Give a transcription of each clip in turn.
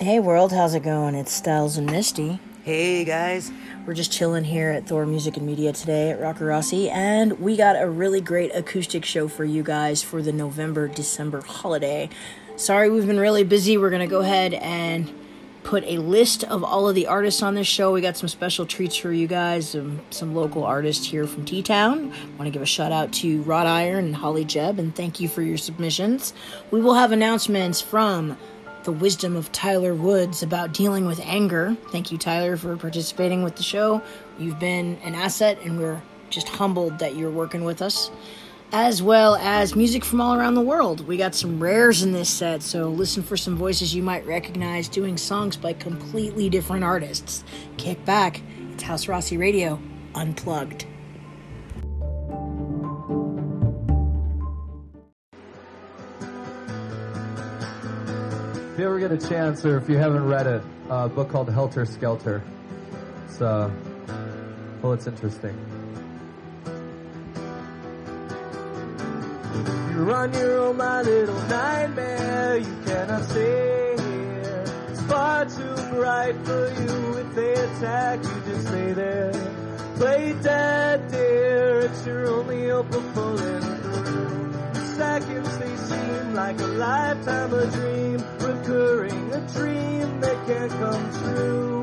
Hey world, how's it going? It's Styles and Misty. Hey guys. We're just chilling here at Thor Music and Media today at Rocker Rossi, and we got a really great acoustic show for you guys for the November-December holiday. Sorry, we've been really busy. We're going to go ahead and put a list of all of the artists on this show. We got some special treats for you guys, some local artists here from T-Town. I want to give a shout out to Wrought Iron and Holly Jebb, and thank you for your submissions. We will have announcements from the wisdom of Tyler Woods about dealing with anger. Thank you, Tyler, for participating with the show. You've been an asset, and we're just humbled that you're working with us. As well as music from all around the world. We got some rares in this set, so listen for some voices you might recognize doing songs by completely different artists. Kick back. It's House Rossi Radio, Unplugged. If you ever get a chance, or if you haven't read it, a book called Helter Skelter. It's, well, it's interesting. You're on your own, my little nightmare. You cannot stay here. It's far too bright for you. If they attack, you just stay there. Play dead, dear. It's your only hope of falling through. Seconds, they seem like a lifetime, a dream. Recurring, a dream that can't come true.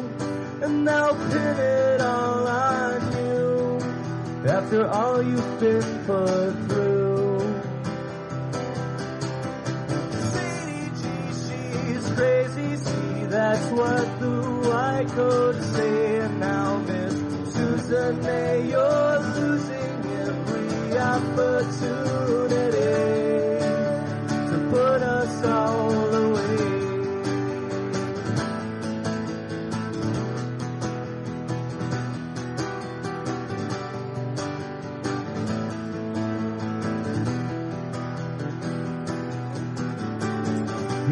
And they'll pin it all on you after all you've been put through. City G, she's crazy, see, that's what the white coat is saying now, Miss Susan May. You're losing every opportunity to put us all away.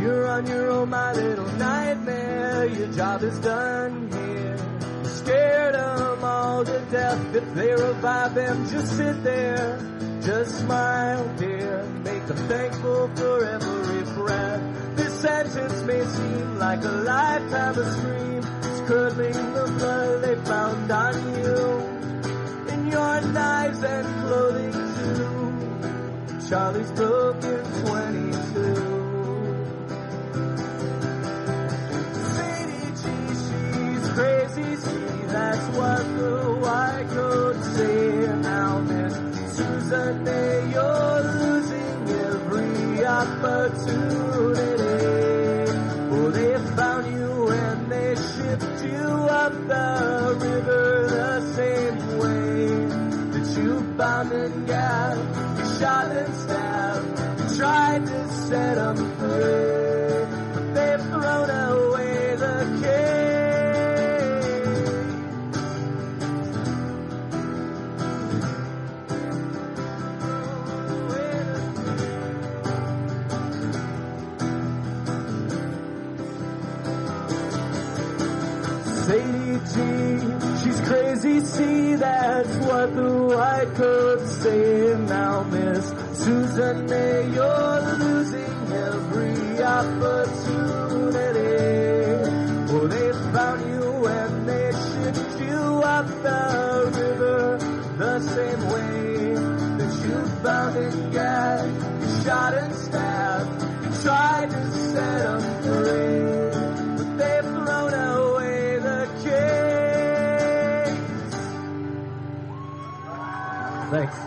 You're on your own, my little nightmare. Your job is done here. You scared them all to death. If they revive them, just sit there. Just smile, dear. Make them thankful for every breath. This sentence may seem like a lifetime of scream. It's curdling the blood they found on you. In your knives and clothing, too. Charlie's broken 22. Crazy, see, that's what the white coat say now, Miss Susan Day. You're losing every opportunity. Well, they found you and they shipped you up the river the same way that you bound and gagged, you shot and stabbed, you tried to set them free, but they've thrown away the cage. She's crazy, see, that's what the white coats say now, Miss Susan May. You're losing every opportunity. Well, they found you and they shipped you up the river the same way that you bound and gagged, you shot and stabbed, you tried to set them free. Thanks.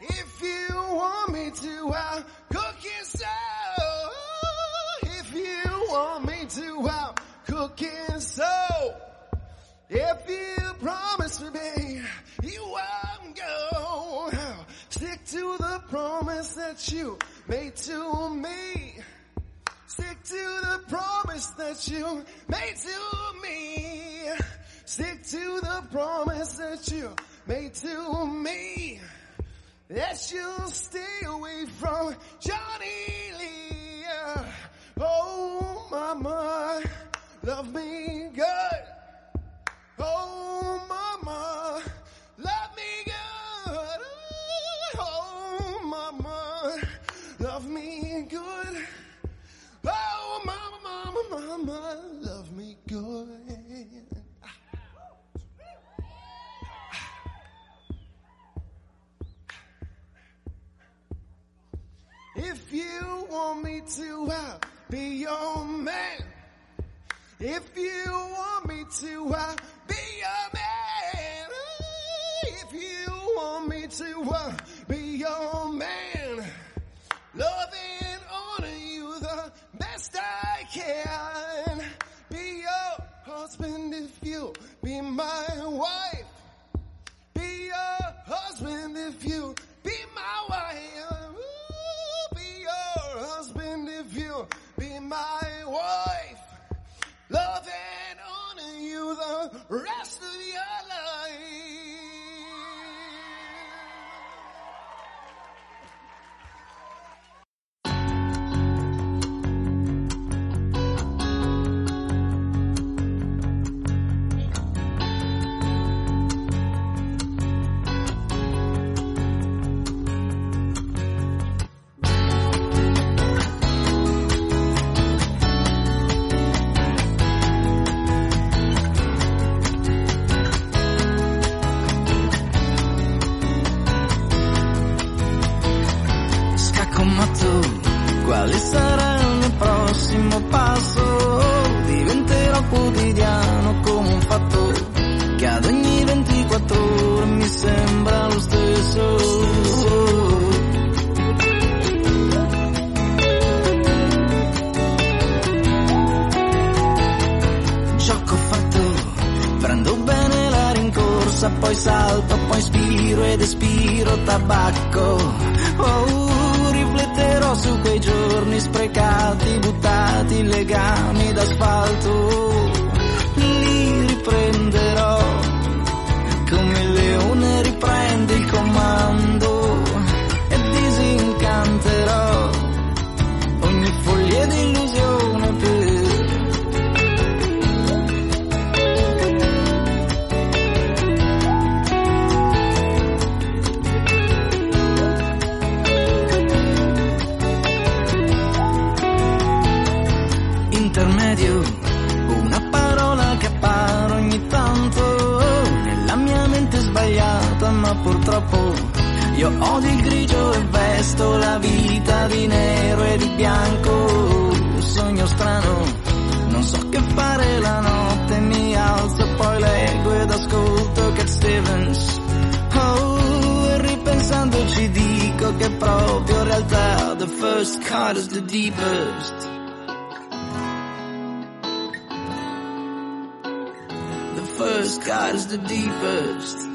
If If you want me to, I'll cook it so. If you want me to, I'll cook it so. If you promise me you won't go, stick to the promise that you made to me. Stick to the promise that you made to me. Stick to the promise that you made to me. That you'll stay away from Johnny Lee. Oh, mama, love me good. Oh, mama, love me good. Oh, mama, love me good. Oh, mama, mama, mama, love me good. If you want me to, I'll be your man. If you want me to, I'll be your man. If you want me to, I'll be your man. Love and honor you the best I can. Be your husband if you be my wife. Be your husband if you be my wife. Husband, if you be my wife, love and honor you the rest of your Quale sarà il mio prossimo passo? Diventerò quotidiano come un fatto che ad ogni 24 ore mi sembra lo stesso. Gioco fatto, prendo bene la rincorsa, poi salto, poi inspiro ed espiro tabacco. Oh, rifletterò su quei giorni sprecati, buttati in legami d'asfalto. Li riprenderò come il leone riprende il comando e disincanterò ogni foglia di illusione intermedio, una parola che appare ogni tanto, nella mia mente sbagliata, ma purtroppo io odio il grigio e vesto la vita di nero e di bianco. Un sogno strano, non so che fare la notte, mi alzo poi leggo ed ascolto Cat Stevens. Oh, e ripensandoci dico che proprio in realtà the first cut is the deepest. First cut is the deepest.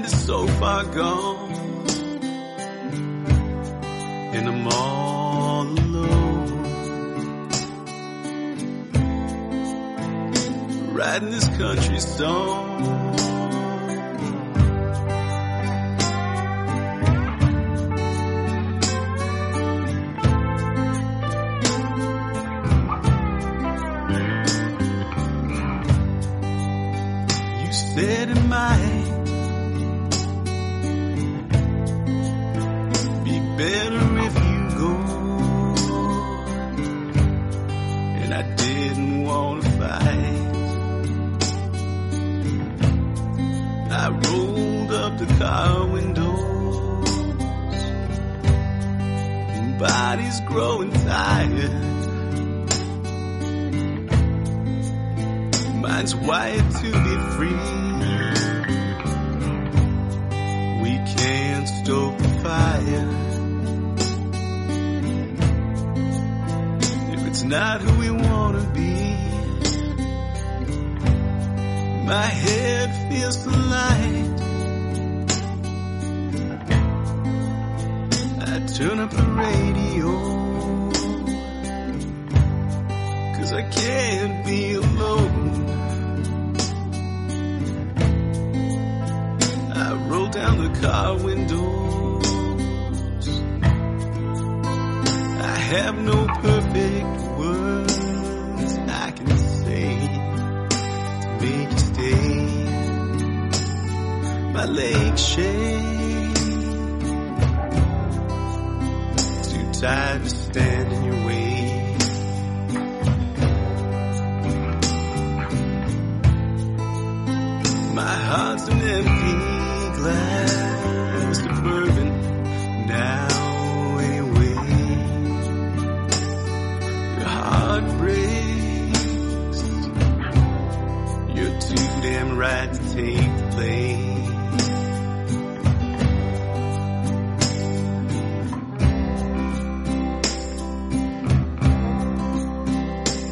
mind is so far gone, and I'm all alone, riding this country storm. You said in my head, better if you go, and I didn't want to fight. I rolled up the car windows, and body's growing tired. Mine's wired to be free. We can't stop the fire. It's not who we want to be. My head feels the light. I turn up the radio, 'cause I can't be alone. I roll down the car windows. I have no perfect words I can say to make you stay. My legs shake, too tired to stand in your way. My heart's an empty glass of bourbon now. Heartbreaks, you're too damn right to take the blame.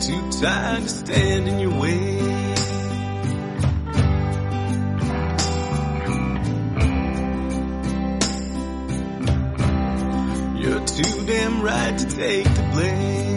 Too tired to stand in your way. You're too damn right to take the blame.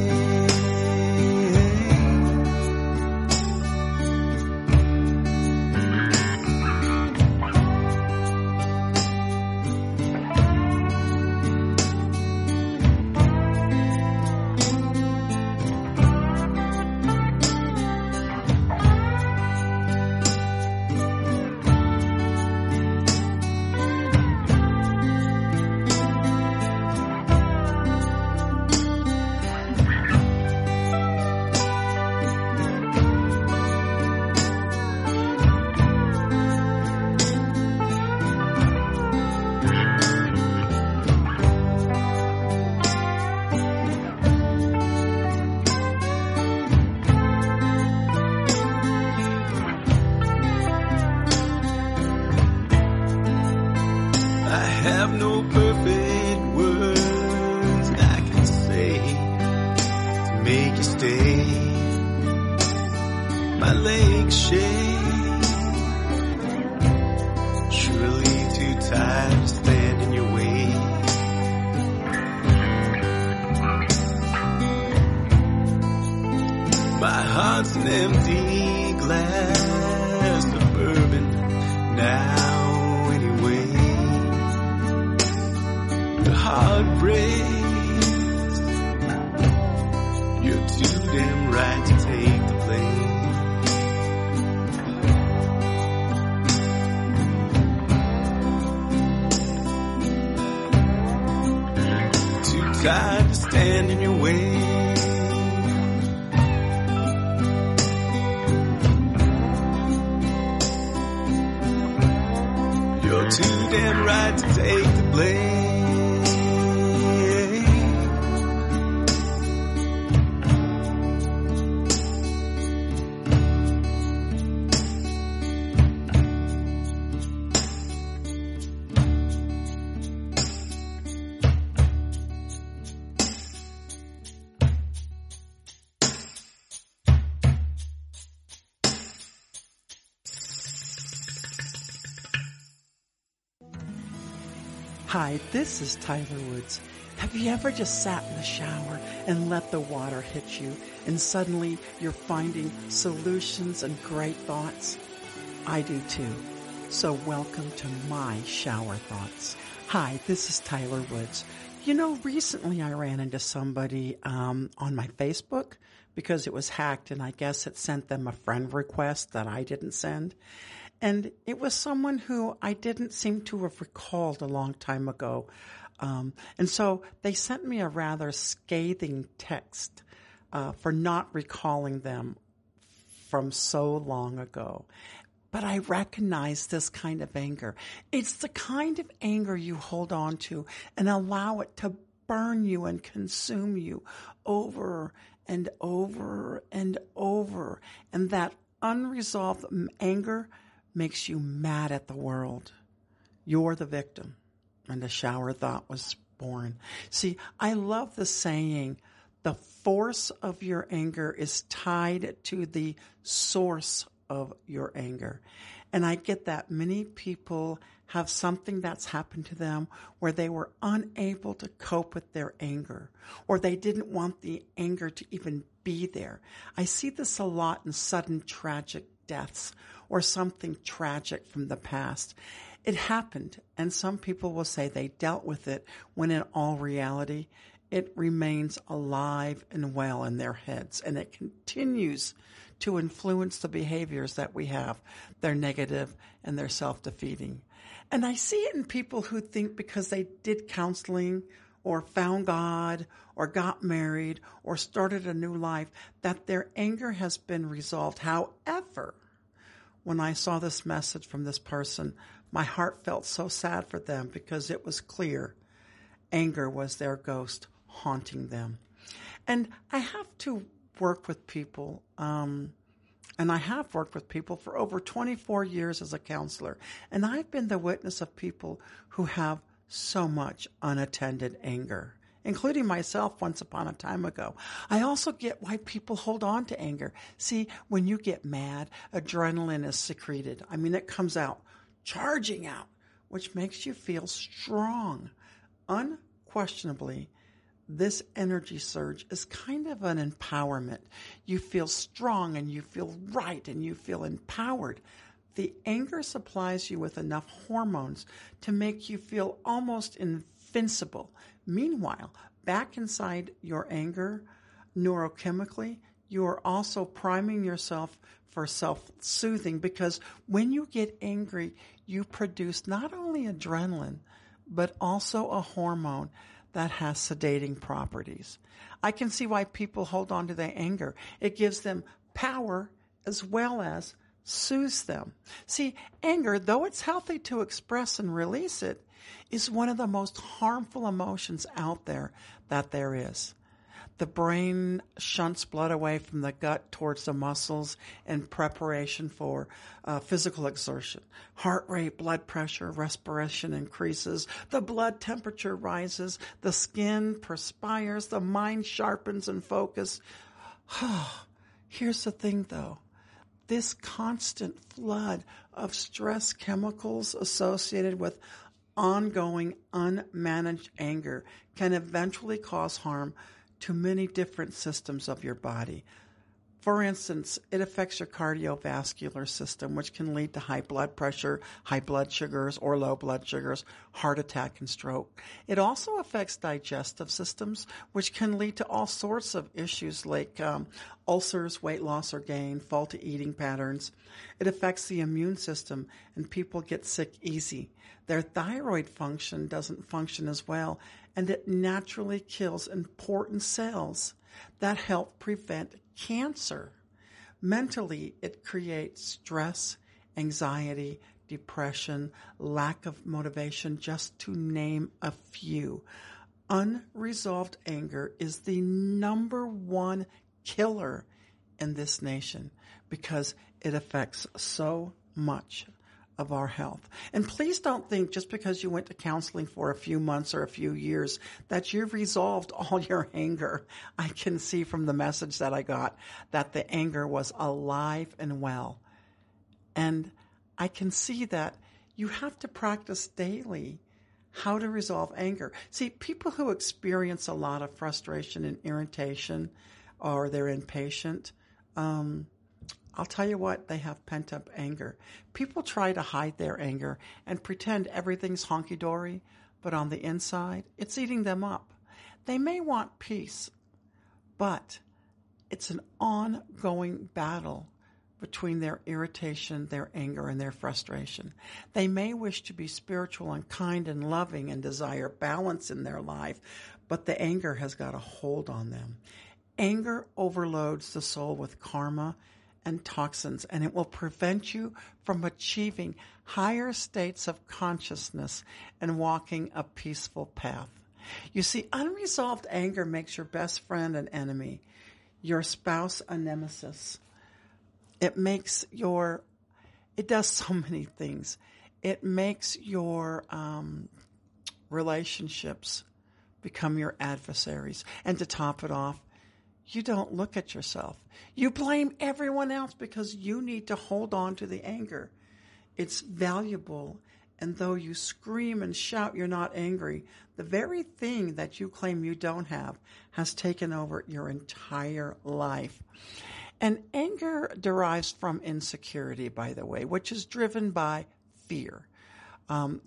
Hi, this is Tyler Woods. Have you ever just sat in the shower and let the water hit you, and suddenly you're finding solutions and great thoughts? I do too. So welcome to my shower thoughts. Hi, this is Tyler Woods. You know, recently I ran into somebody on my Facebook because it was hacked, and I guess it sent them a friend request that I didn't send. And it was someone who I didn't seem to have recalled a long time ago. And so they sent me a rather scathing text for not recalling them from so long ago. But I recognize this kind of anger. It's the kind of anger you hold on to and allow it to burn you and consume you over and over and over. And that unresolved anger makes you mad at the world. You're the victim. And the shower thought was born. See, I love the saying, the force of your anger is tied to the source of your anger. And I get that many people have something that's happened to them where they were unable to cope with their anger, or they didn't want the anger to even be there. I see this a lot in sudden tragic deaths or something tragic from the past. It happened, and some people will say they dealt with it when in all reality, it remains alive and well in their heads, and it continues to influence the behaviors that we have. They're negative and they're self-defeating. And I see it in people who think because they did counseling or found God or got married or started a new life that their anger has been resolved. However, when I saw this message from this person, my heart felt so sad for them because it was clear anger was their ghost haunting them. And I have to work with people, and I have worked with people for over 24 years as a counselor. And I've been the witness of people who have so much unattended anger, including myself once upon a time ago. I also get why people hold on to anger. See, when you get mad, adrenaline is secreted. I mean, it comes out, charging out, which makes you feel strong. Unquestionably, this energy surge is kind of an empowerment. You feel strong and you feel right and you feel empowered. The anger supplies you with enough hormones to make you feel almost invincible. Meanwhile, back inside your anger, neurochemically, you are also priming yourself for self-soothing, because when you get angry, you produce not only adrenaline, but also a hormone that has sedating properties. I can see why people hold on to their anger. It gives them power as well as soothes them. See, anger, though it's healthy to express and release it, is one of the most harmful emotions out there that there is. The brain shunts blood away from the gut towards the muscles in preparation for physical exertion. Heart rate, blood pressure, respiration increases. The blood temperature rises. The skin perspires. The mind sharpens and focuses. Here's the thing, though. This constant flood of stress chemicals associated with ongoing unmanaged anger can eventually cause harm to many different systems of your body. For instance, it affects your cardiovascular system, which can lead to high blood pressure, high blood sugars, or low blood sugars, heart attack, and stroke. It also affects digestive systems, which can lead to all sorts of issues like ulcers, weight loss or gain, faulty eating patterns. It affects the immune system, and people get sick easy. Their thyroid function doesn't function as well, and it naturally kills important cells that help prevent cancer. Mentally, it creates stress, anxiety, depression, lack of motivation, just to name a few. Unresolved anger is the #1 killer in this nation because it affects so much of our health. And please don't think just because you went to counseling for a few months or a few years that you've resolved all your anger. I can see from the message that I got that the anger was alive and well. And I can see that you have to practice daily how to resolve anger. See, people who experience a lot of frustration and irritation, or they're impatient, I'll tell you what, they have pent-up anger. People try to hide their anger and pretend everything's honky-dory, but on the inside, it's eating them up. They may want peace, but it's an ongoing battle between their irritation, their anger, and their frustration. They may wish to be spiritual and kind and loving and desire balance in their life, but the anger has got a hold on them. Anger overloads the soul with karma and toxins, and it will prevent you from achieving higher states of consciousness and walking a peaceful path. You see, unresolved anger makes your best friend an enemy, your spouse a nemesis. It makes your, it does so many things. It makes your relationships become your adversaries. And to top it off, you don't look at yourself. You blame everyone else because you need to hold on to the anger. It's valuable. And though you scream and shout you're not angry, the very thing that you claim you don't have has taken over your entire life. And anger derives from insecurity, by the way, which is driven by fear.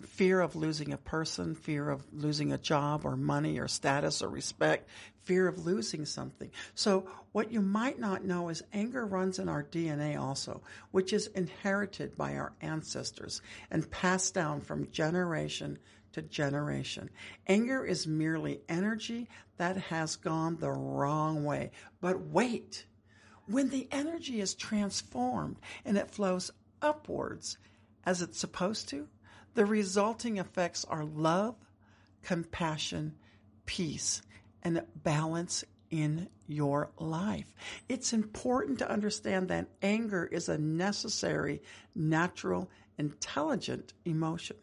Fear of losing a person, fear of losing a job or money or status or respect, fear of losing something. So what you might not know is anger runs in our DNA also, which is inherited by our ancestors and passed down from generation to generation. Anger is merely energy that has gone the wrong way. But wait, when the energy is transformed and it flows upwards as it's supposed to, the resulting effects are love, compassion, peace, and balance in your life. It's important to understand that anger is a necessary, natural, intelligent emotion.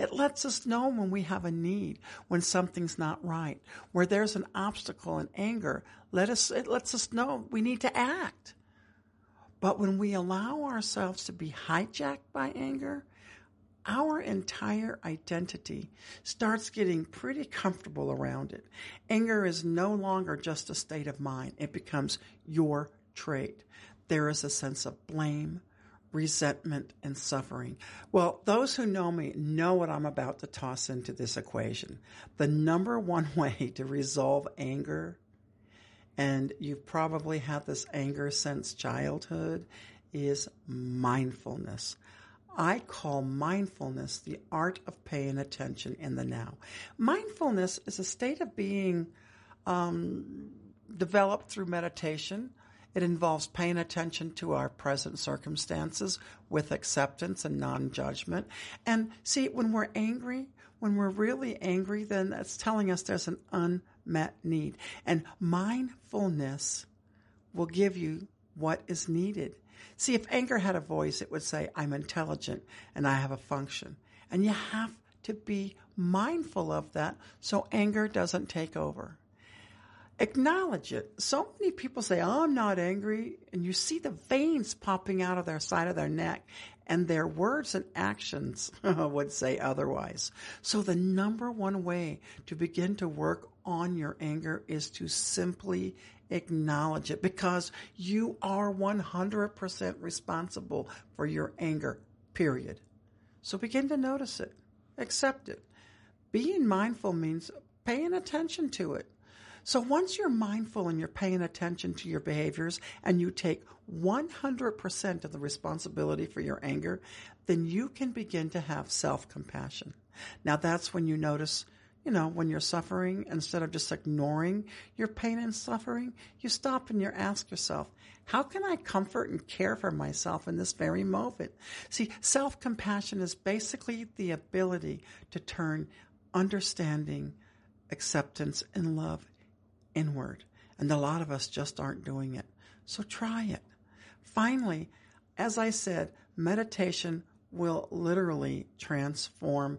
It lets us know when we have a need, when something's not right, where there's an obstacle in anger. It lets us know we need to act. But when we allow ourselves to be hijacked by anger, our entire identity starts getting pretty comfortable around it. Anger is no longer just a state of mind. It becomes your trait. There is a sense of blame, resentment, and suffering. Well, those who know me know what I'm about to toss into this equation. The number one way to resolve anger, and you've probably had this anger since childhood, is mindfulness. I call mindfulness the art of paying attention in the now. Mindfulness is a state of being developed through meditation. It involves paying attention to our present circumstances with acceptance and non-judgment. And see, when we're angry, when we're really angry, then that's telling us there's an unmet need. And mindfulness will give you what is needed. See, if anger had a voice, it would say, I'm intelligent and I have a function. And you have to be mindful of that so anger doesn't take over. Acknowledge it. So many people say, oh, I'm not angry. And you see the veins popping out of their side of their neck, and their words and actions would say otherwise. So the number one way to begin to work on your anger is to simply acknowledge it, because you are 100% responsible for your anger, period. So begin to notice it, accept it. Being mindful means paying attention to it. So once you're mindful and you're paying attention to your behaviors and you take 100% of the responsibility for your anger, then you can begin to have self-compassion. Now that's when you notice, you know, when you're suffering, instead of just ignoring your pain and suffering, you stop and you ask yourself, how can I comfort and care for myself in this very moment? See, self-compassion is basically the ability to turn understanding, acceptance, and love inward. And a lot of us just aren't doing it. So try it. Finally, as I said, meditation will literally transform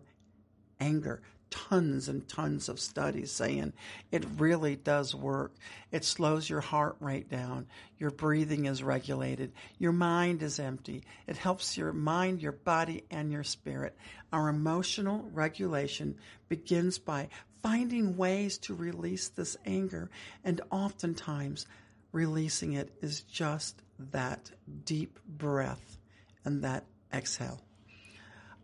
anger. tons and tons of studies saying it really does work. It slows your heart rate down. Your breathing is regulated. Your mind is empty. It helps your mind, your body, and your spirit. Our emotional regulation begins by finding ways to release this anger, and oftentimes releasing it is just that deep breath and that exhale.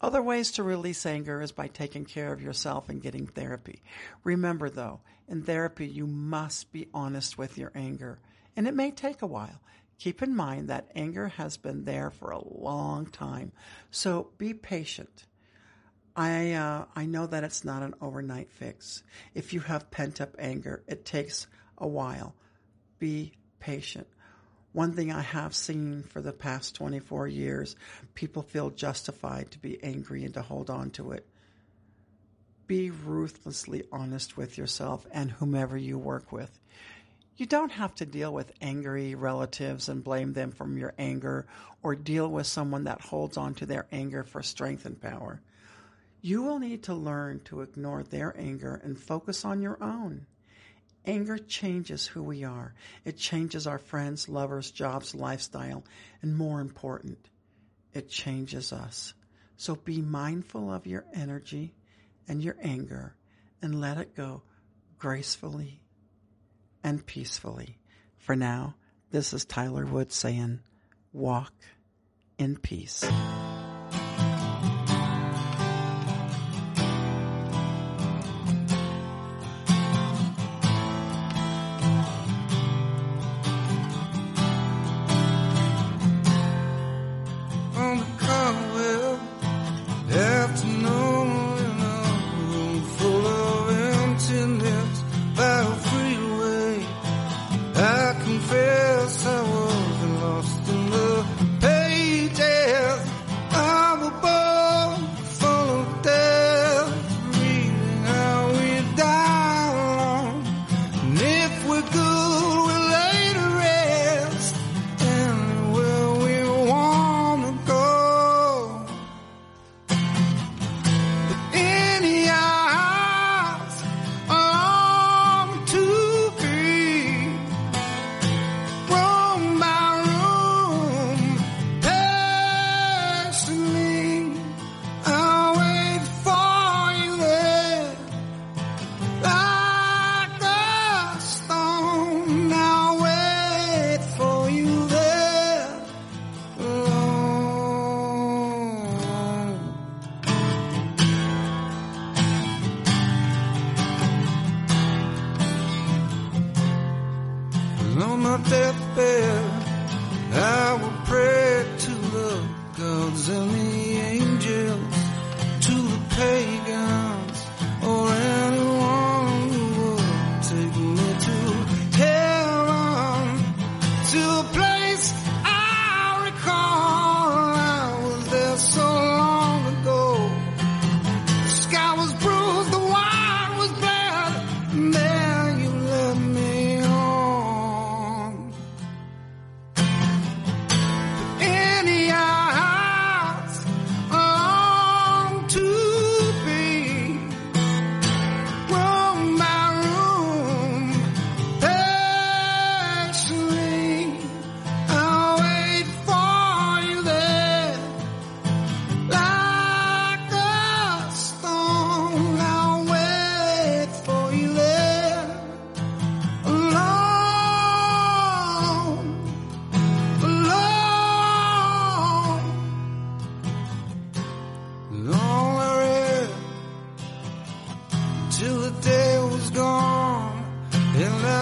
Other ways to release anger is by taking care of yourself and getting therapy. Remember, though, in therapy, you must be honest with your anger, and it may take a while. Keep in mind that anger has been there for a long time, so be patient. I know that it's not an overnight fix. If you have pent-up anger, it takes a while. Be patient. One thing I have seen for the past 24 years, people feel justified to be angry and to hold on to it. Be ruthlessly honest with yourself and whomever you work with. You don't have to deal with angry relatives and blame them for your anger, or deal with someone that holds on to their anger for strength and power. You will need to learn to ignore their anger and focus on your own. Anger changes who we are. It changes our friends, lovers, jobs, lifestyle, and more important, it changes us. So be mindful of your energy and your anger, and let it go gracefully and peacefully. For now, this is Tyler Woods saying, walk in peace.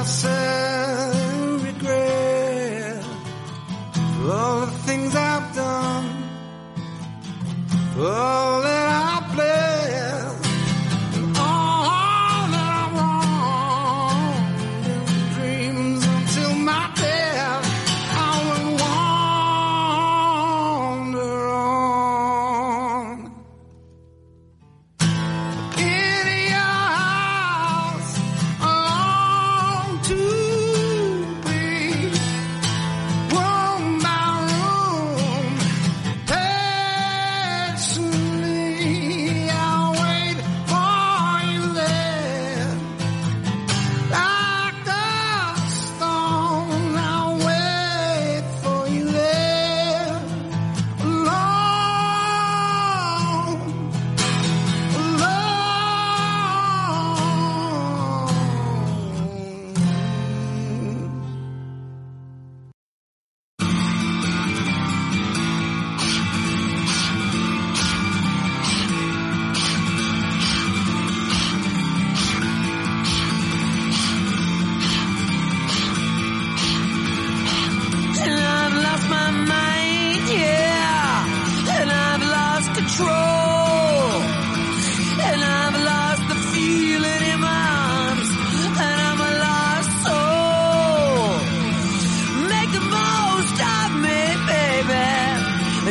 Soon.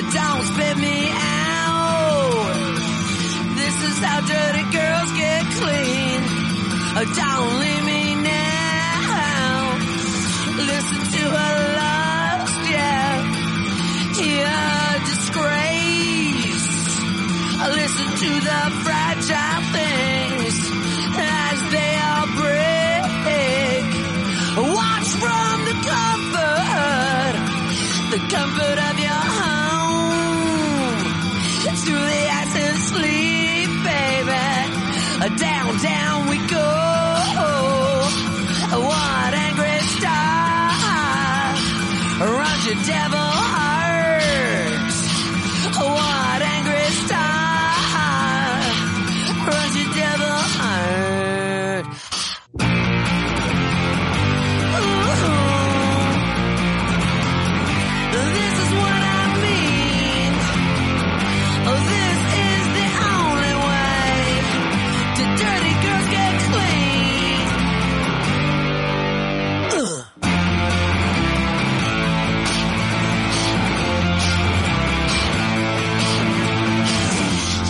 Don't spit me out. This is how dirty girls get clean. Don't leave me now. Listen to her loves, yeah. Hear her disgrace. Listen to the fragile things as they all break. Watch from the comfort of your heart. Through the ice and sleep, baby. Down, down we go. What angry star runs your devil heart? What angry star runs your devil heart? Ooh. This is what I mean. This is the only way to dirty girls get clean. Ugh.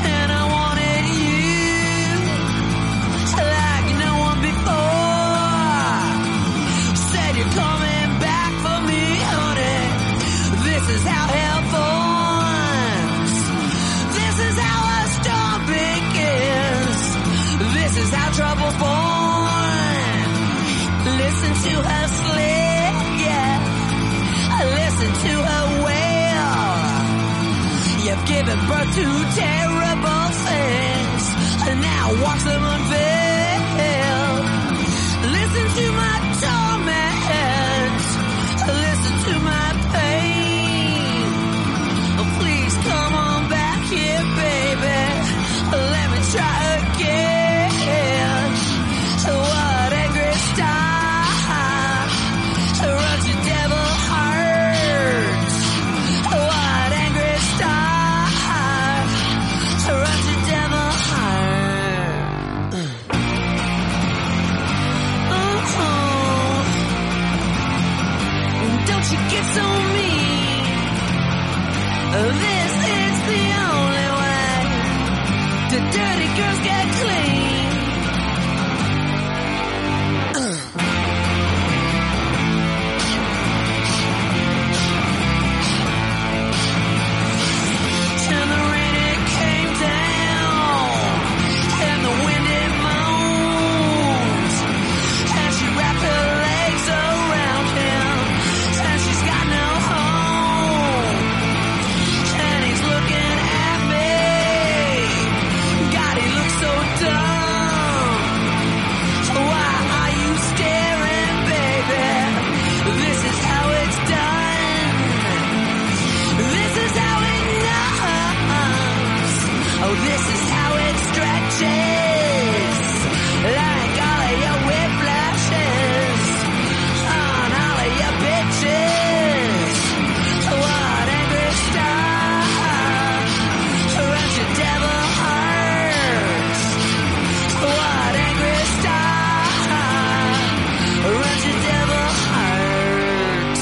And I wanted you like no one before. Said you're coming back for me, honey. This is how hell forms. This is how a storm begins. This is how trouble's born. Listen to her slip, yeah. Listen to her wail. You've given birth to terrible things, and now watch them unveil. Listen to my torment. Listen to my pain. Oh, please come on back here, baby. Let me try again. What angry star runs your devil heart? What angry star runs your devil heart? Ooh. Don't you get so mean? This is the only way the dirty girls get clean. And the rain it came down, and the wind it moans, and she wrapped her legs around him, and she's got no home, and he's looking at me. God, he looks so dumb. Why are you staring, baby? This is how it's done. This is how it numbs. Oh, this is how it stretches. Like all of your whiplashes on all of your bitches. What angry star runs your devil heart? What angry star runs your devil heart?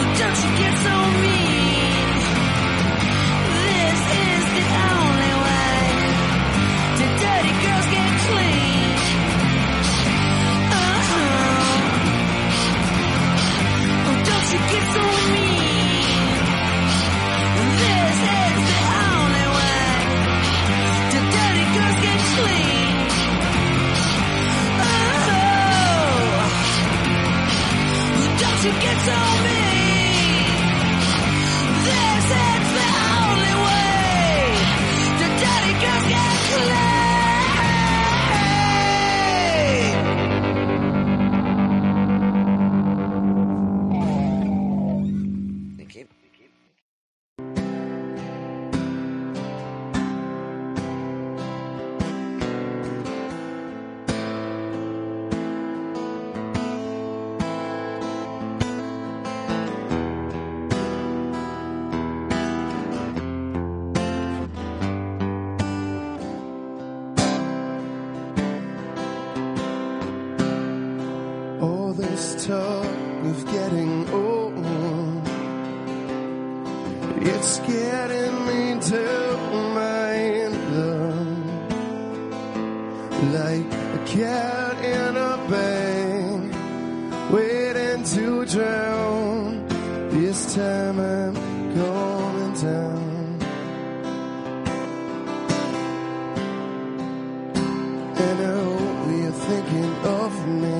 Oh, don't you get so mean. This is the only way the dirty girls get clean. Oh, don't you get so mean. This is the only way the dirty girls get clean. Oh, don't you get so mean? This is the only way the dirty girls get clean. this talk of getting old, it's getting me to mind love, like a cat in a bag, waiting to drown. This time I'm going down. And oh, you're thinking of me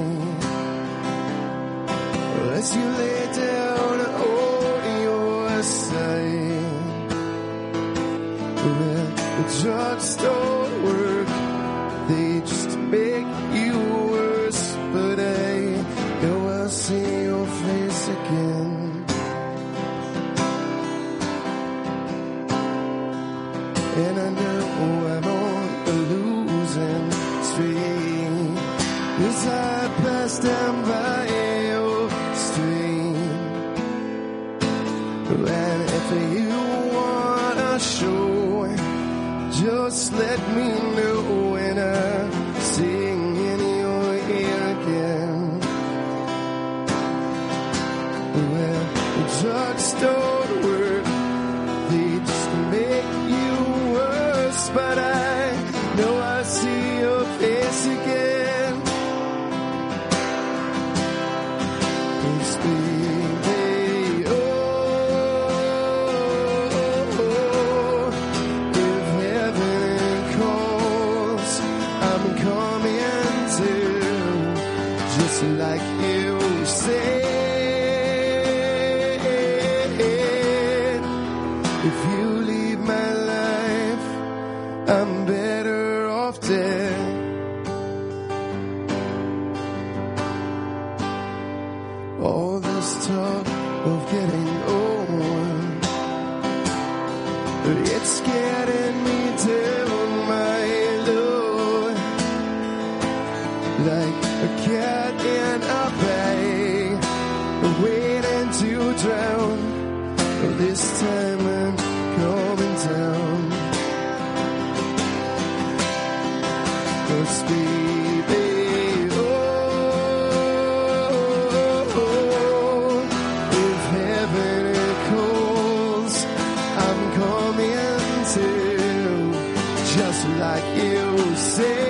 as you lay down on your side, where the drugs don't work, they just make you worse. But I know I'll see your face again. And I know I'm on a losing streak as I pass down by. And if you wanna show, just let me know when I sing in your ear again. Well, drugs don't work, they just make you worse. But I know I see your face again. Please be. Like you said, if you leave my life, I'm better off dead. All this talk of getting old, it's getting me to my low, like a cat in a bay, waiting to drown. This time I'm coming down. Let's be, oh, if heaven calls, I'm coming to, just like you say.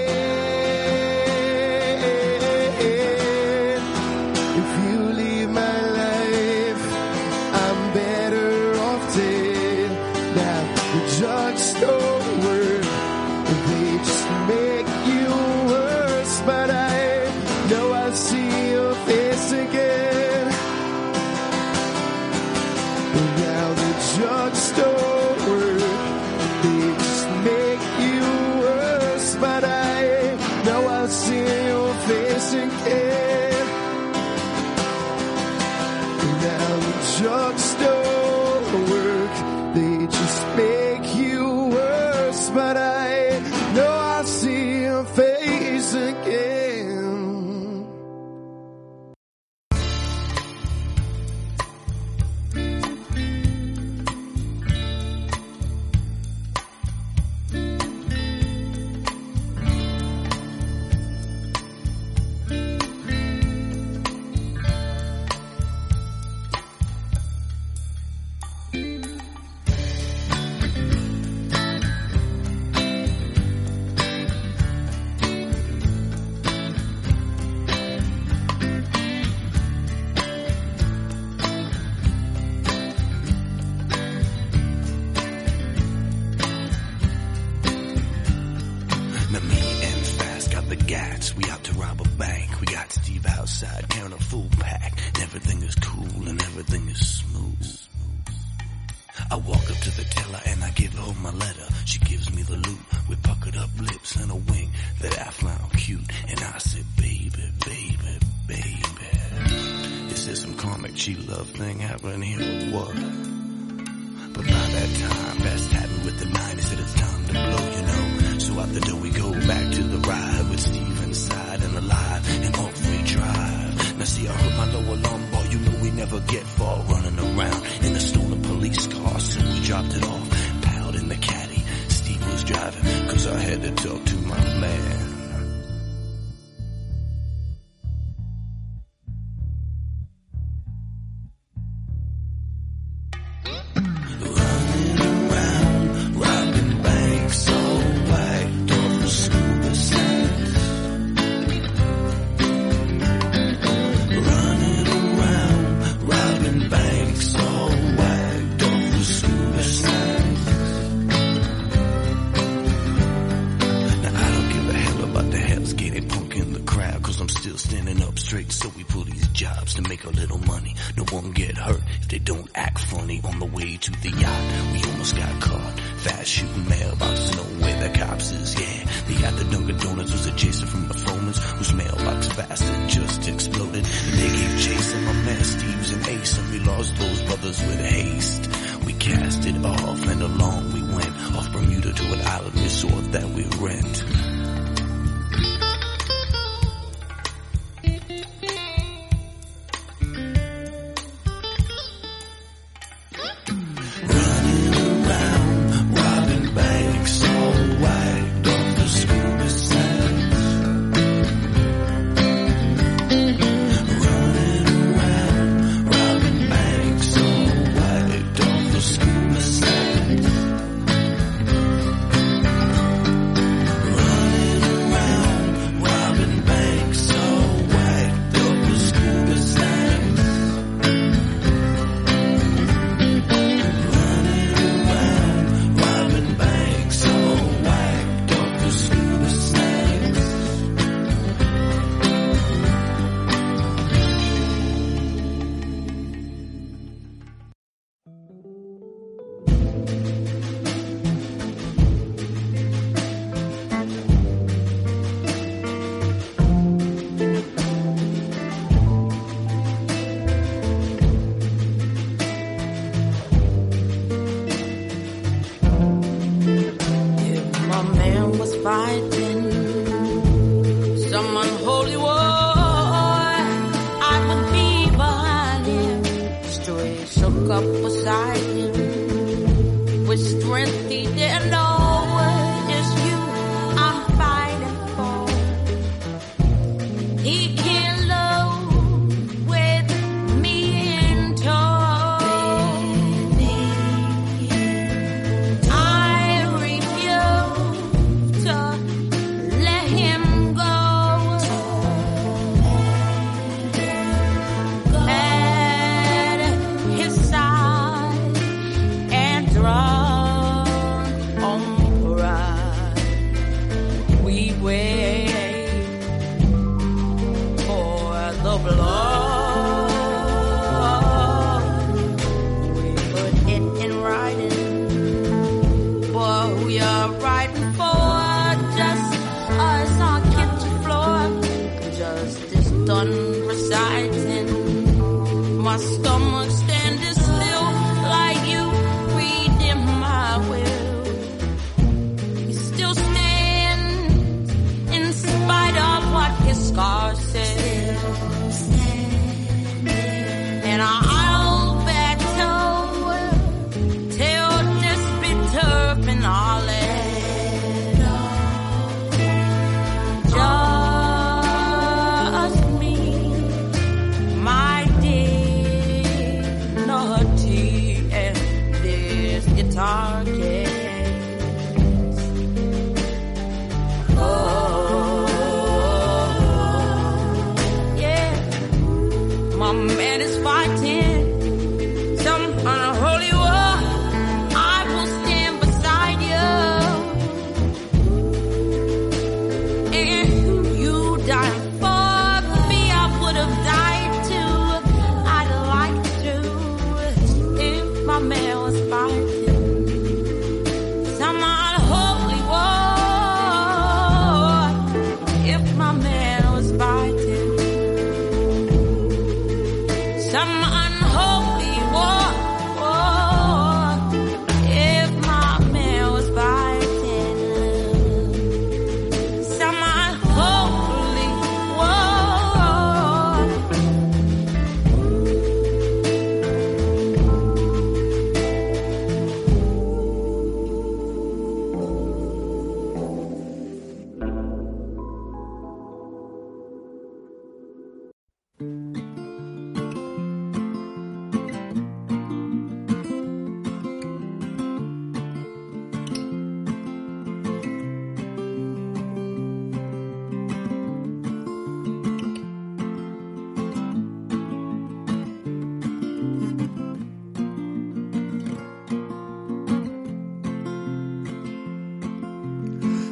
to make a little money. No one get hurt if they don't act funny. On the way to the yacht, we almost got caught. Fast shooting mailboxes, know where the cops is, yeah. They got the Dunkin' Donuts was adjacent from performance, whose mailbox faster just exploded. And they gave Jason my man, Steve's an ace, and we lost those brothers with haste. We cast it off and along we went, off Bermuda to an island resort that we rent.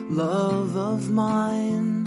Love of mine,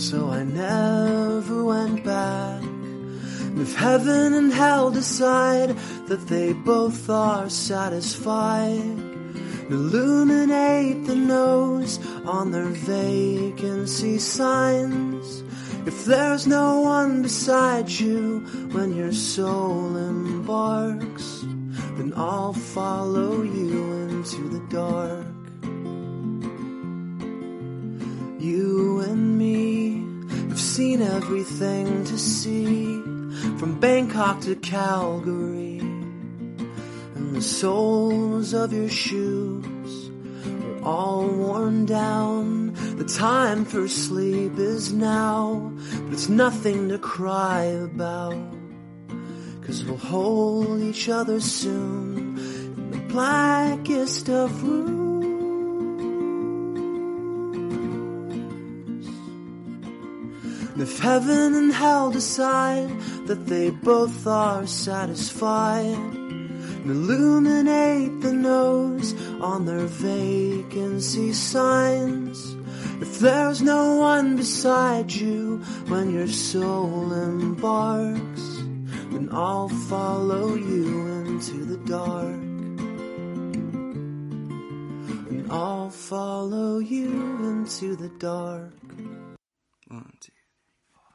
So I never went back. And if heaven and hell decide that they both are satisfied, illuminate the nose on their vacancy signs. If there's no one beside you when your soul embarks, then I'll follow you into the dark. You and me have seen everything to see, from Bangkok to Calgary, and the soles of your shoes are all worn down. The time for sleep is now, but it's nothing to cry about, 'cause we'll hold each other soon in the blackest of rooms. And if heaven and hell decide that they both are satisfied, and illuminate the nose on their vacancy signs. If there's no one beside you when your soul embarks, then I'll follow you into the dark. And I'll follow you into the dark. 1, 2, 3, 4.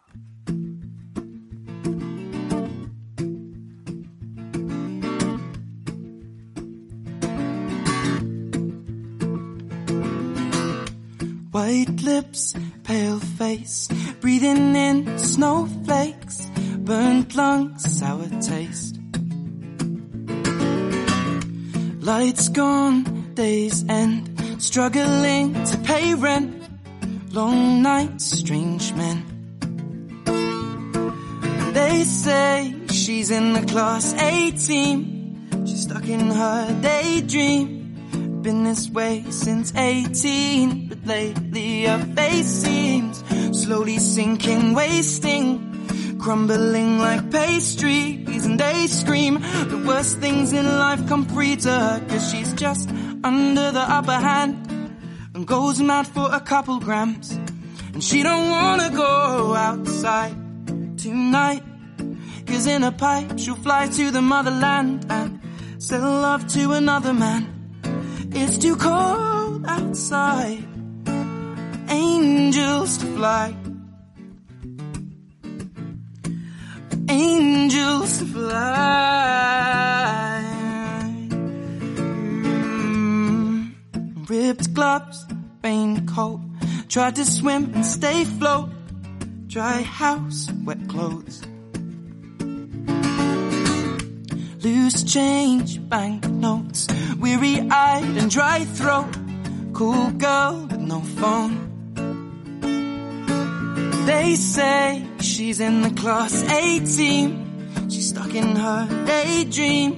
White lips, pale face, breathing in snowflakes, burnt lungs, sour taste. Lights gone, days end, struggling to pay rent. Long nights, strange men. They say she's in the class A team, she's stuck in her daydream. Been this way since 18, but lately her face seems slowly sinking, wasting, crumbling like pastries. And they scream the worst things in life come free to her, 'cause she's just under the upper hand and goes mad for a couple grams. And she don't wanna go outside tonight, 'cause in a pipe she'll fly to the motherland and sell love to another man. It's too cold outside, angels to fly, angels to fly. Ripped gloves, raincoat, tried to swim and stay afloat. Dry house, wet clothes, loose change, banknotes, weary-eyed and dry throat. Cool girl with no phone. They say she's in the class A team, she's stuck in her daydream.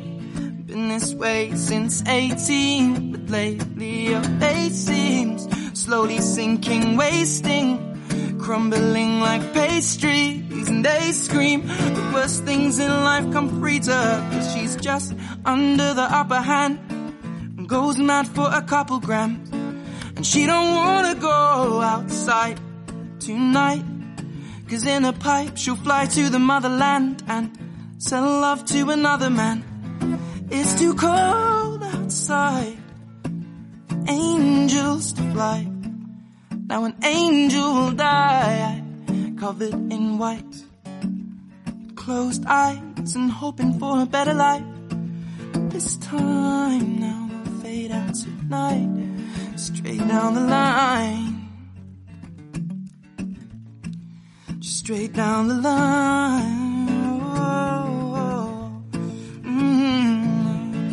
Been this way since 18, but lately her face seems slowly sinking, wasting, crumbling like pastries. And they scream the worst things in life come free to her, 'cause she's just under the upper hand and goes mad for a couple grams. And she don't wanna go outside tonight, 'cause in a pipe she'll fly to the motherland and sell love to another man. It's too cold outside, cost of life. Now an angel will die, covered in white, closed eyes and hoping for a better life. This time now we'll fade out tonight, straight down the line, just straight down the line. Oh, oh.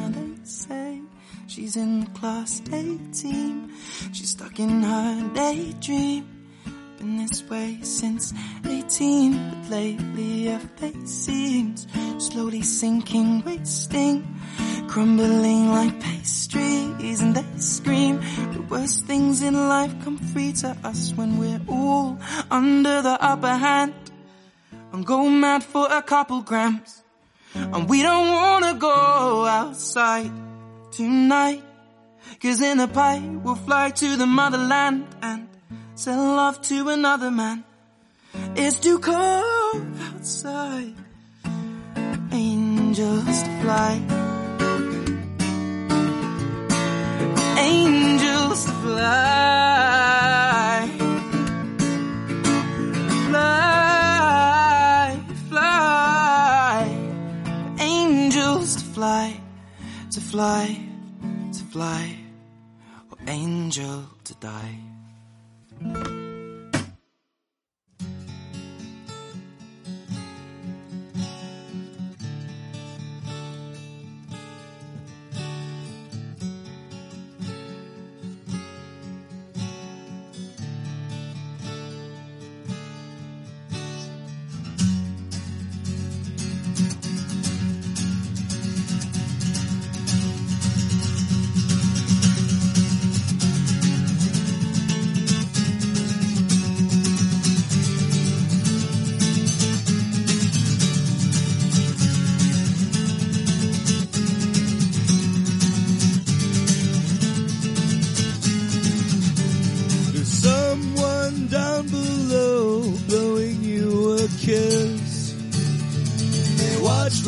Now they say she's in class 18, she's stuck in her daydream. Been this way since 18, but lately her face seems slowly sinking, wasting, crumbling like pastries. And they scream, the worst things in life come free to us when we're all under the upper hand, and go mad for a couple grams. And we don't wanna go outside tonight, cause in a pipe we'll fly to the motherland and sell love to another man. It's too cold outside, angels to fly, angels to fly, fly, fly, angels to fly, to fly, to fly, or angel to die.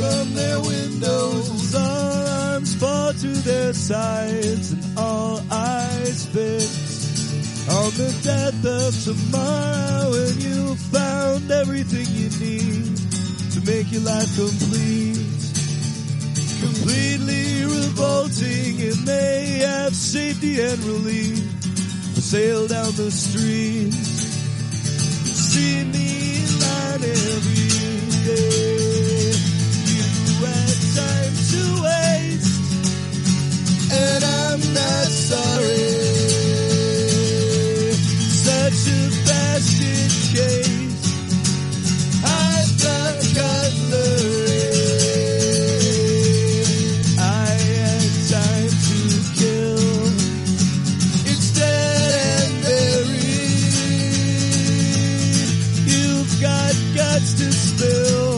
From their windows, all arms fall to their sides, and all eyes fixed on the death of tomorrow. And you've found everything you need to make your life complete. Completely revolting, and they have safety and relief. I sail down the street, see me in line every day. Time to waste, and I'm not sorry. Such a basket case. I've got cutlery. I had time to kill. It's dead and buried. You've got guts to spill.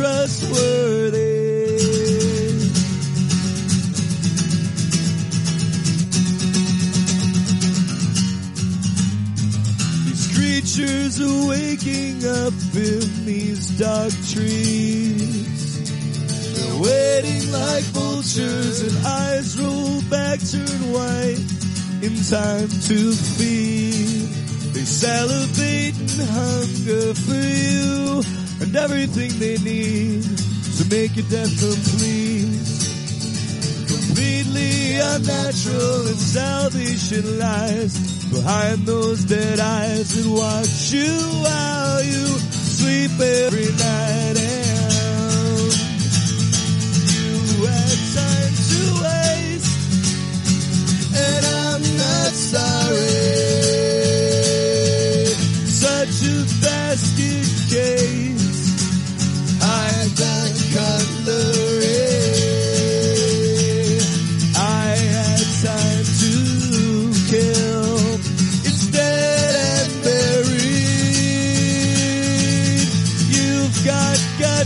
Trustworthy. These creatures are waking up in these dark trees. They're waiting like vultures, and eyes roll back, turn white in time to feed. They salivate in hunger for you, and everything they need to make your death complete. Completely unnatural and salvation lies behind those dead eyes that watch you while you sleep every night. And you had time to waste, and I'm not sorry. Such a basket case. I had time to kill. It's dead and buried. You've got guts.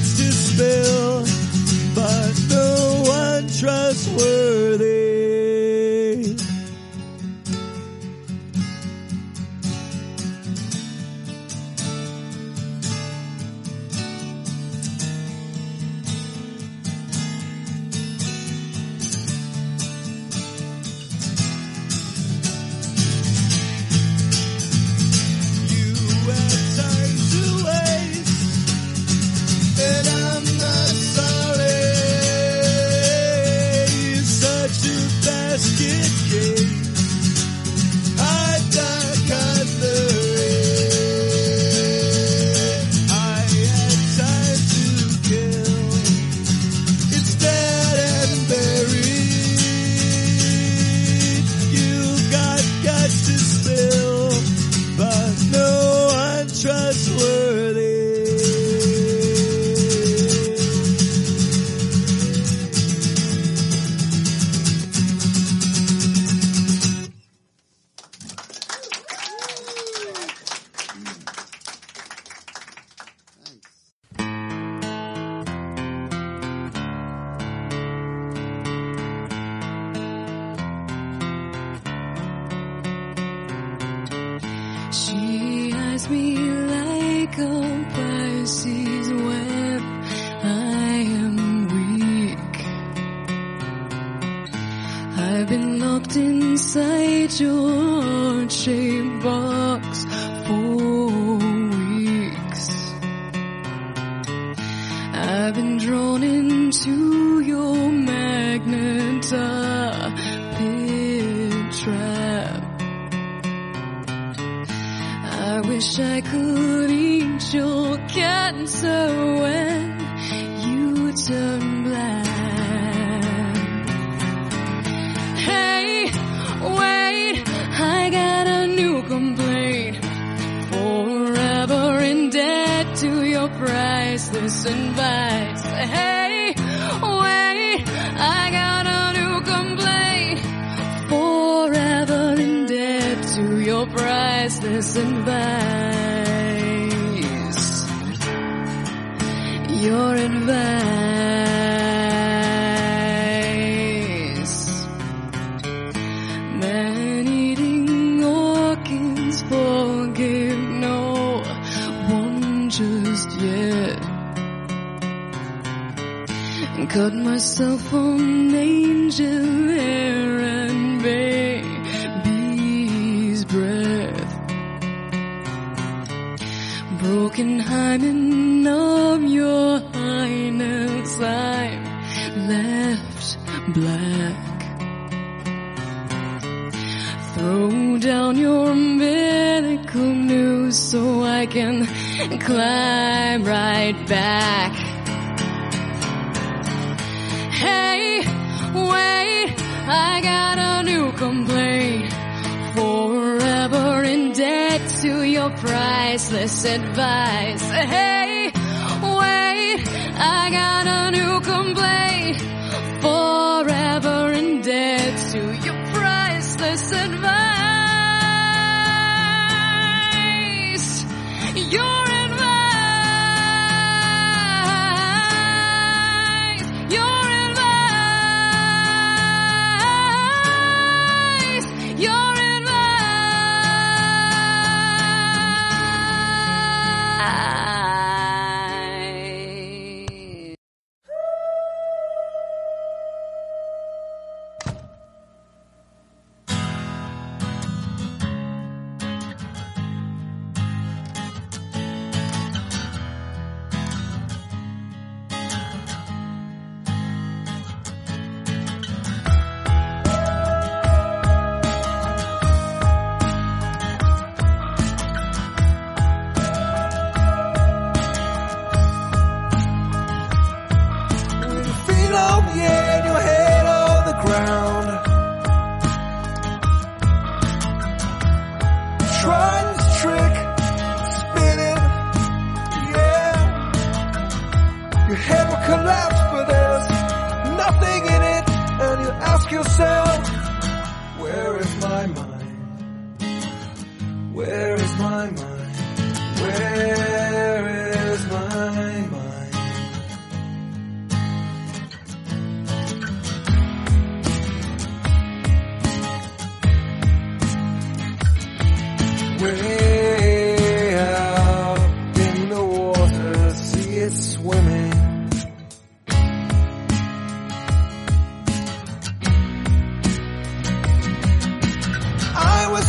to basket case. I die cutlery. I had time to kill. It's dead and buried. You got guts to spill, but no untrustworthy.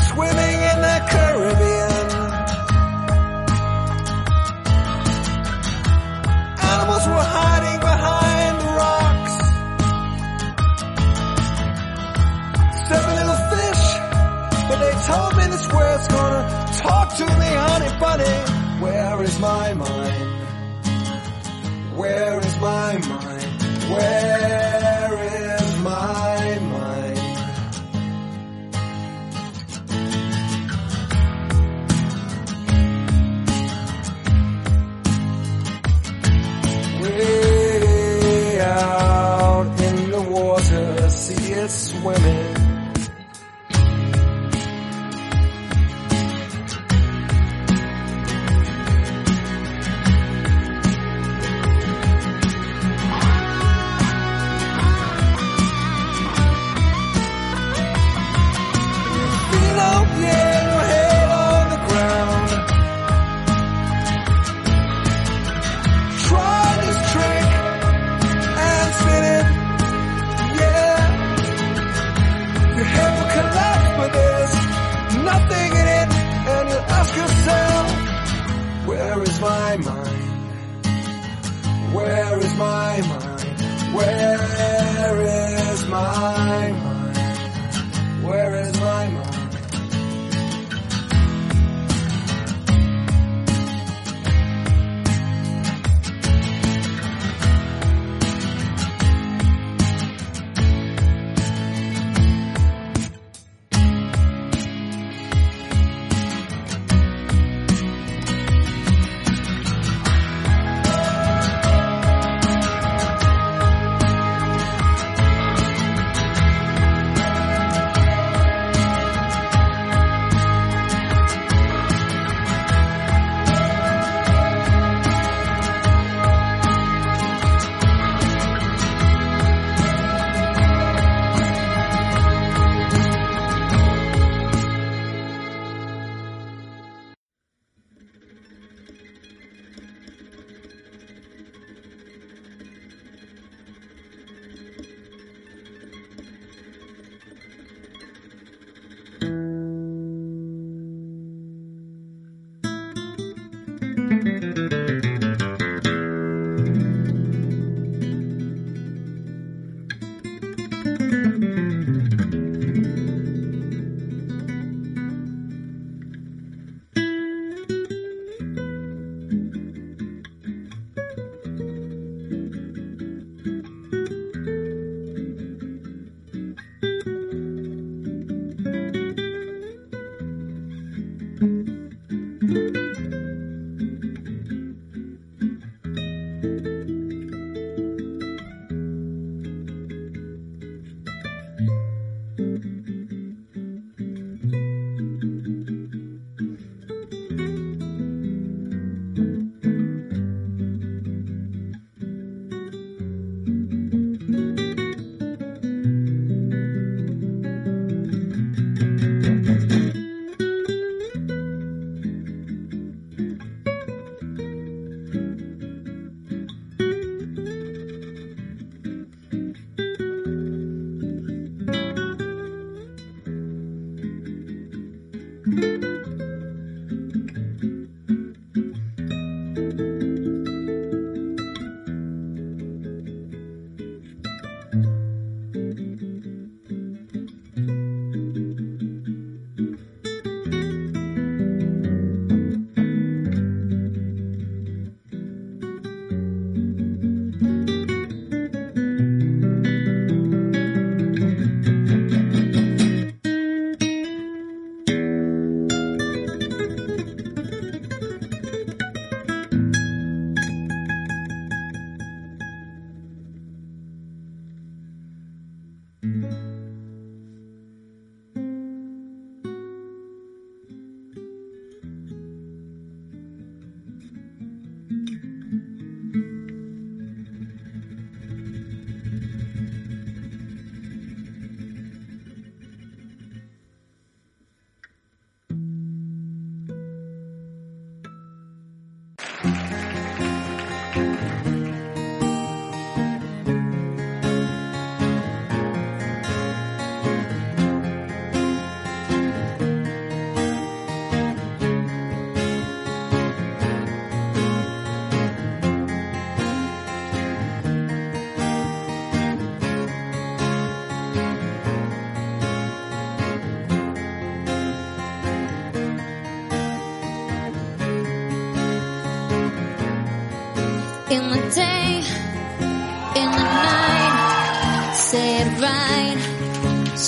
Swimming in the Caribbean, that's gonna talk to me, honey bunny. Where is my mind? Where is my mind? Where is my mind? Way out in the water, see it swimming.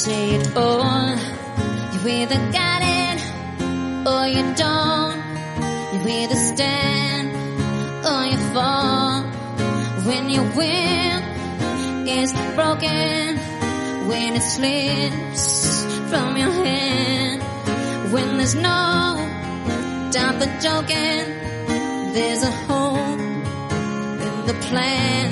say it all. You either got it or you don't. You either stand or you fall. When your will is broken, when it slips from your hand, when there's no time for joking, there's a hole in the plan.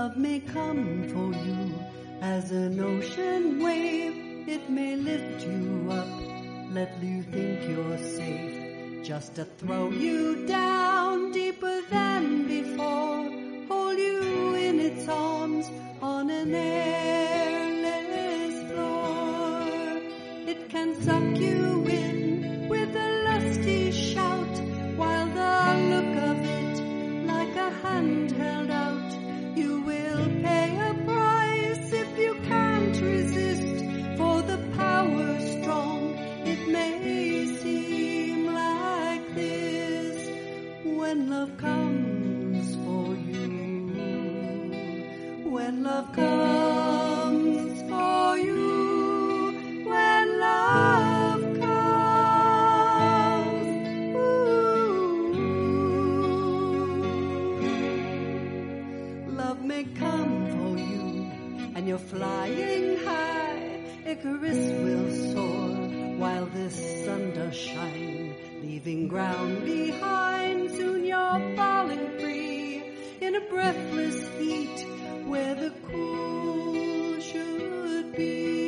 Love may come for you as an ocean wave. It may lift you up, let you think you're safe, just to throw you down deeper than before. Hold you in its arms on an airless floor. It can suck you in with a lusty shout, while the look of it, like a hand held out, you will pay a price if you can't resist. For the power strong, it may seem like this. When love comes for you, when love comes for you, when love. May come for you, and you're flying high. Icarus will soar while this sun does shine, leaving ground behind. Soon you're falling free in a breathless heat where the cool should be.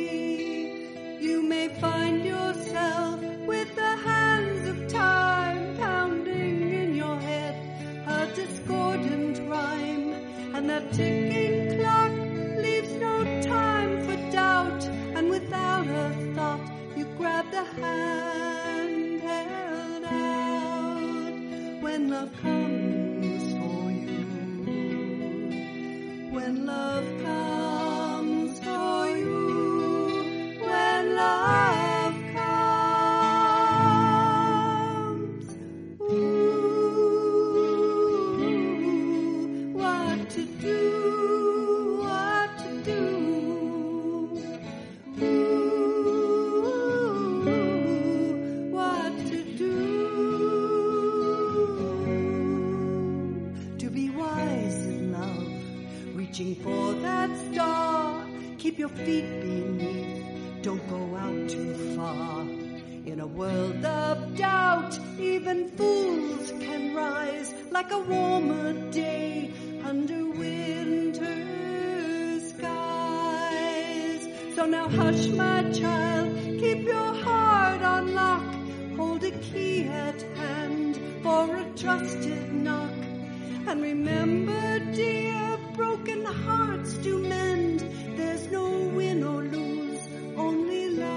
You may find yourself with the hands of time pounding in your head, a discordant rhyme. And that ticking clock leaves no time. Keep your feet beneath, don't go out too far. In a world of doubt, even fools can rise like a warmer day under winter skies. So now hush, my child, keep your heart on lock. Hold a key at hand for a trusted knock. And remember, dear, broken hearts do mend. There's no win or lose, only love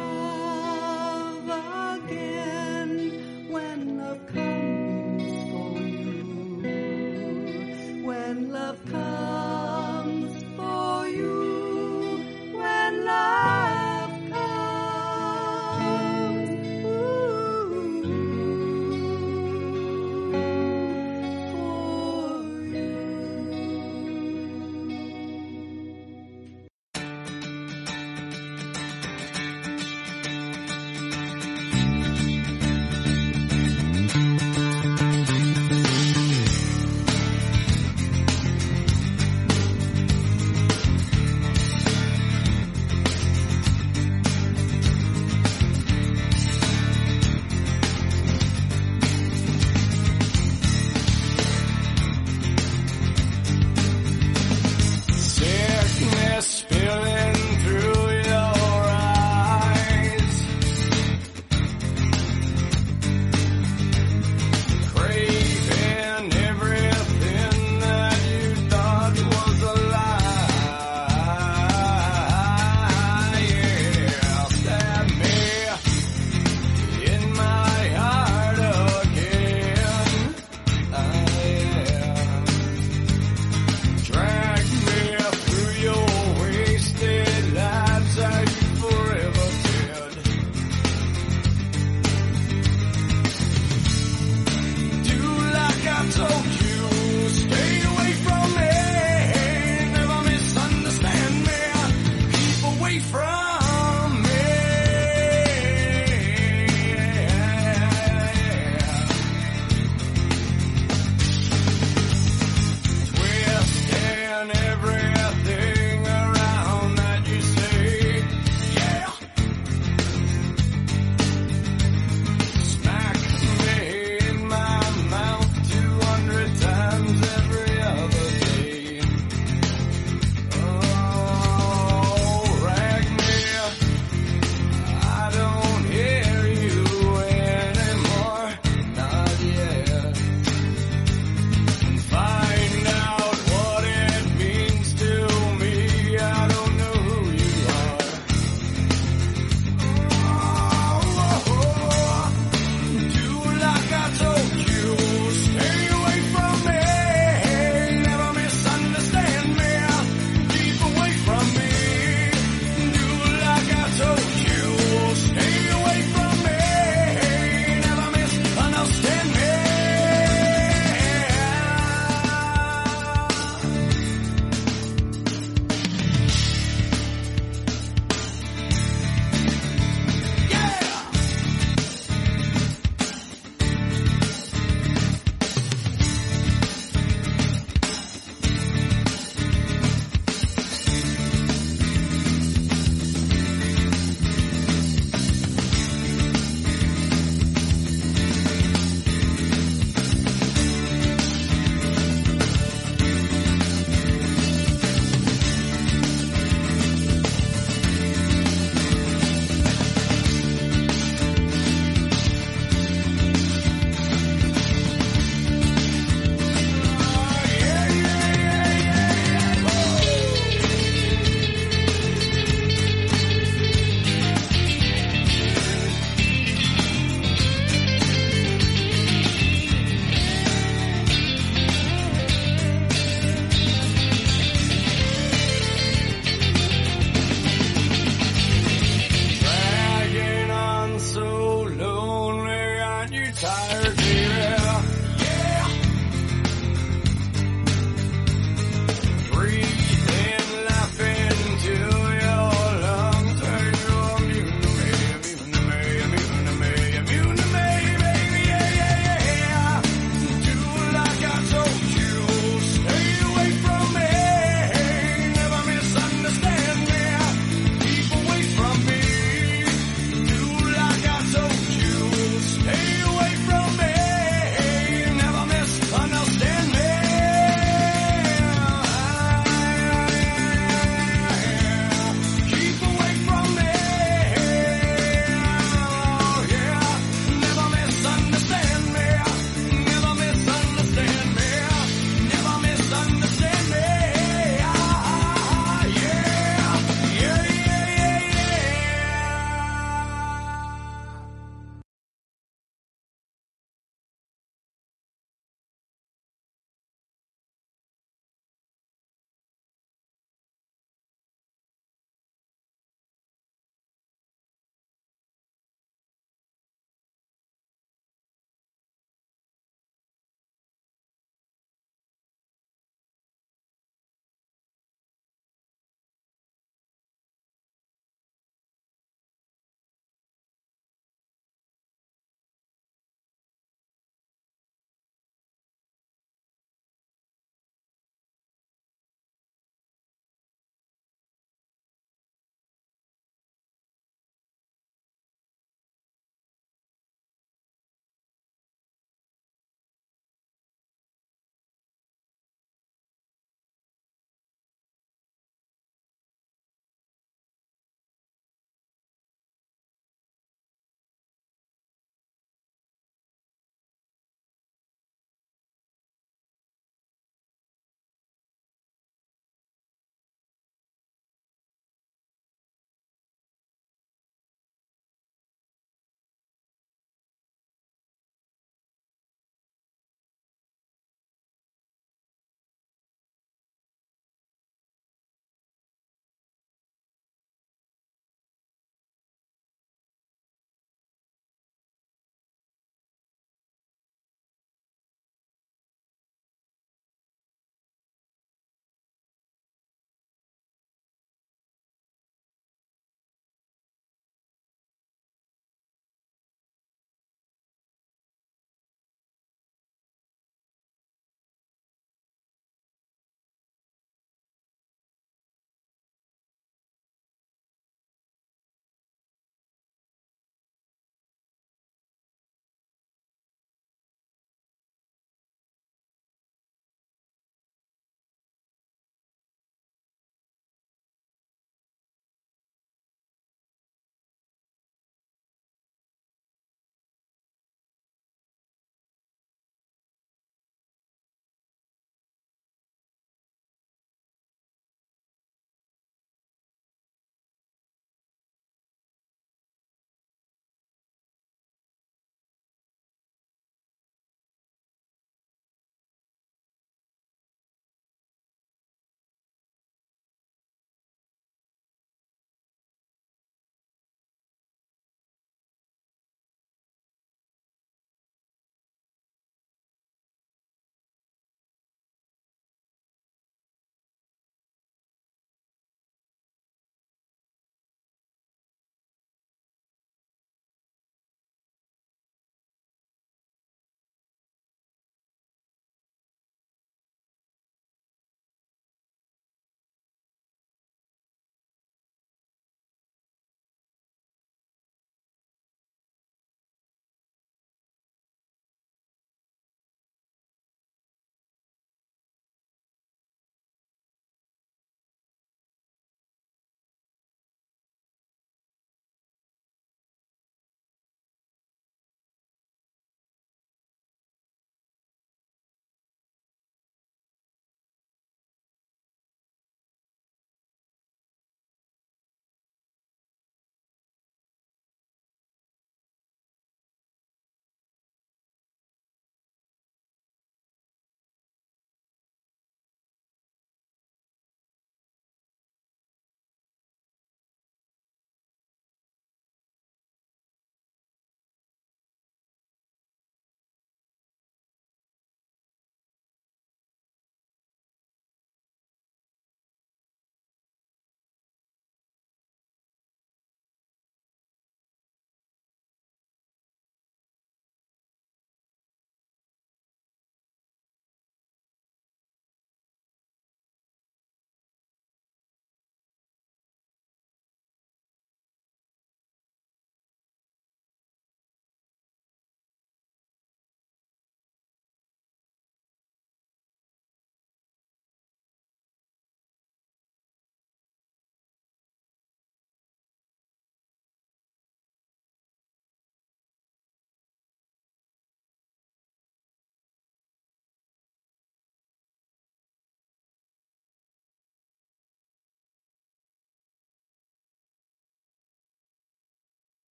again. When love comes for you, when love comes for you, when love comes, ooh, for you.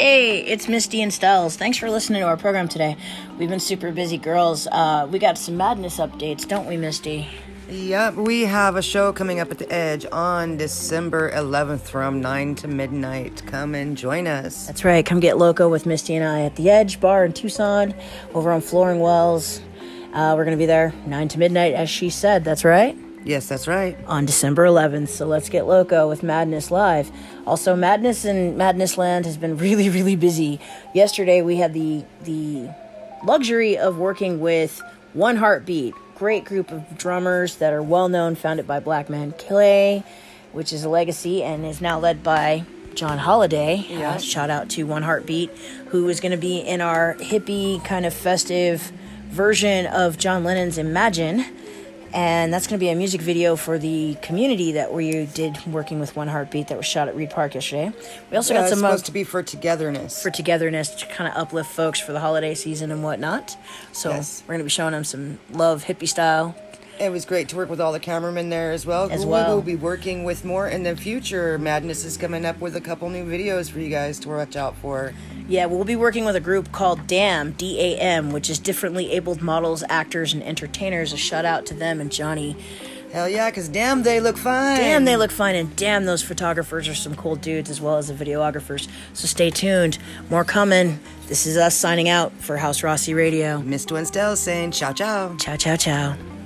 Hey, it's Misty and Stells. Thanks for listening to our program today. We've been super busy, girls. We got some madness updates, don't we, Misty? Yep, we have a show coming up at The Edge on December 11th from 9 to midnight. Come and join us. That's right. Come get loco with Misty and I at The Edge Bar in Tucson over on Flooring Wells. We're going to be there 9 to midnight, as she said. That's right? Yes, that's right. On December 11th. So let's get loco with Madness Live. Also, Madness in Madness Land has been really, really busy. Yesterday, we had the luxury of working with One Heartbeat. Great group of drummers that are well known, founded by Black Man Clay, which is a legacy and is now led by John Holiday. Yeah. Shout out to One Heartbeat, who is going to be in our hippie kind of festive version of John Lennon's Imagine, and that's going to be a music video for the community that we did working with One Heartbeat that was shot at Reed Park yesterday. We also got some supposed to be for togetherness. For togetherness to kind of uplift folks for the holiday season and whatnot. So yes, we're going to be showing them some love hippie style. It was great to work with all the cameramen there as well. We will be working with more in the future. Madness is coming up with a couple new videos for you guys to watch out for. Yeah, we'll be working with a group called DAM, D-A-M, which is Differently Abled Models, Actors, and Entertainers. A shout out to them and Johnny. Hell yeah, because damn, they look fine. Damn, they look fine, and damn, those photographers are some cool dudes as well as the videographers. So stay tuned. More coming. This is us signing out for House Rossi Radio. Mr. Winstel saying ciao, ciao. Ciao, ciao, ciao.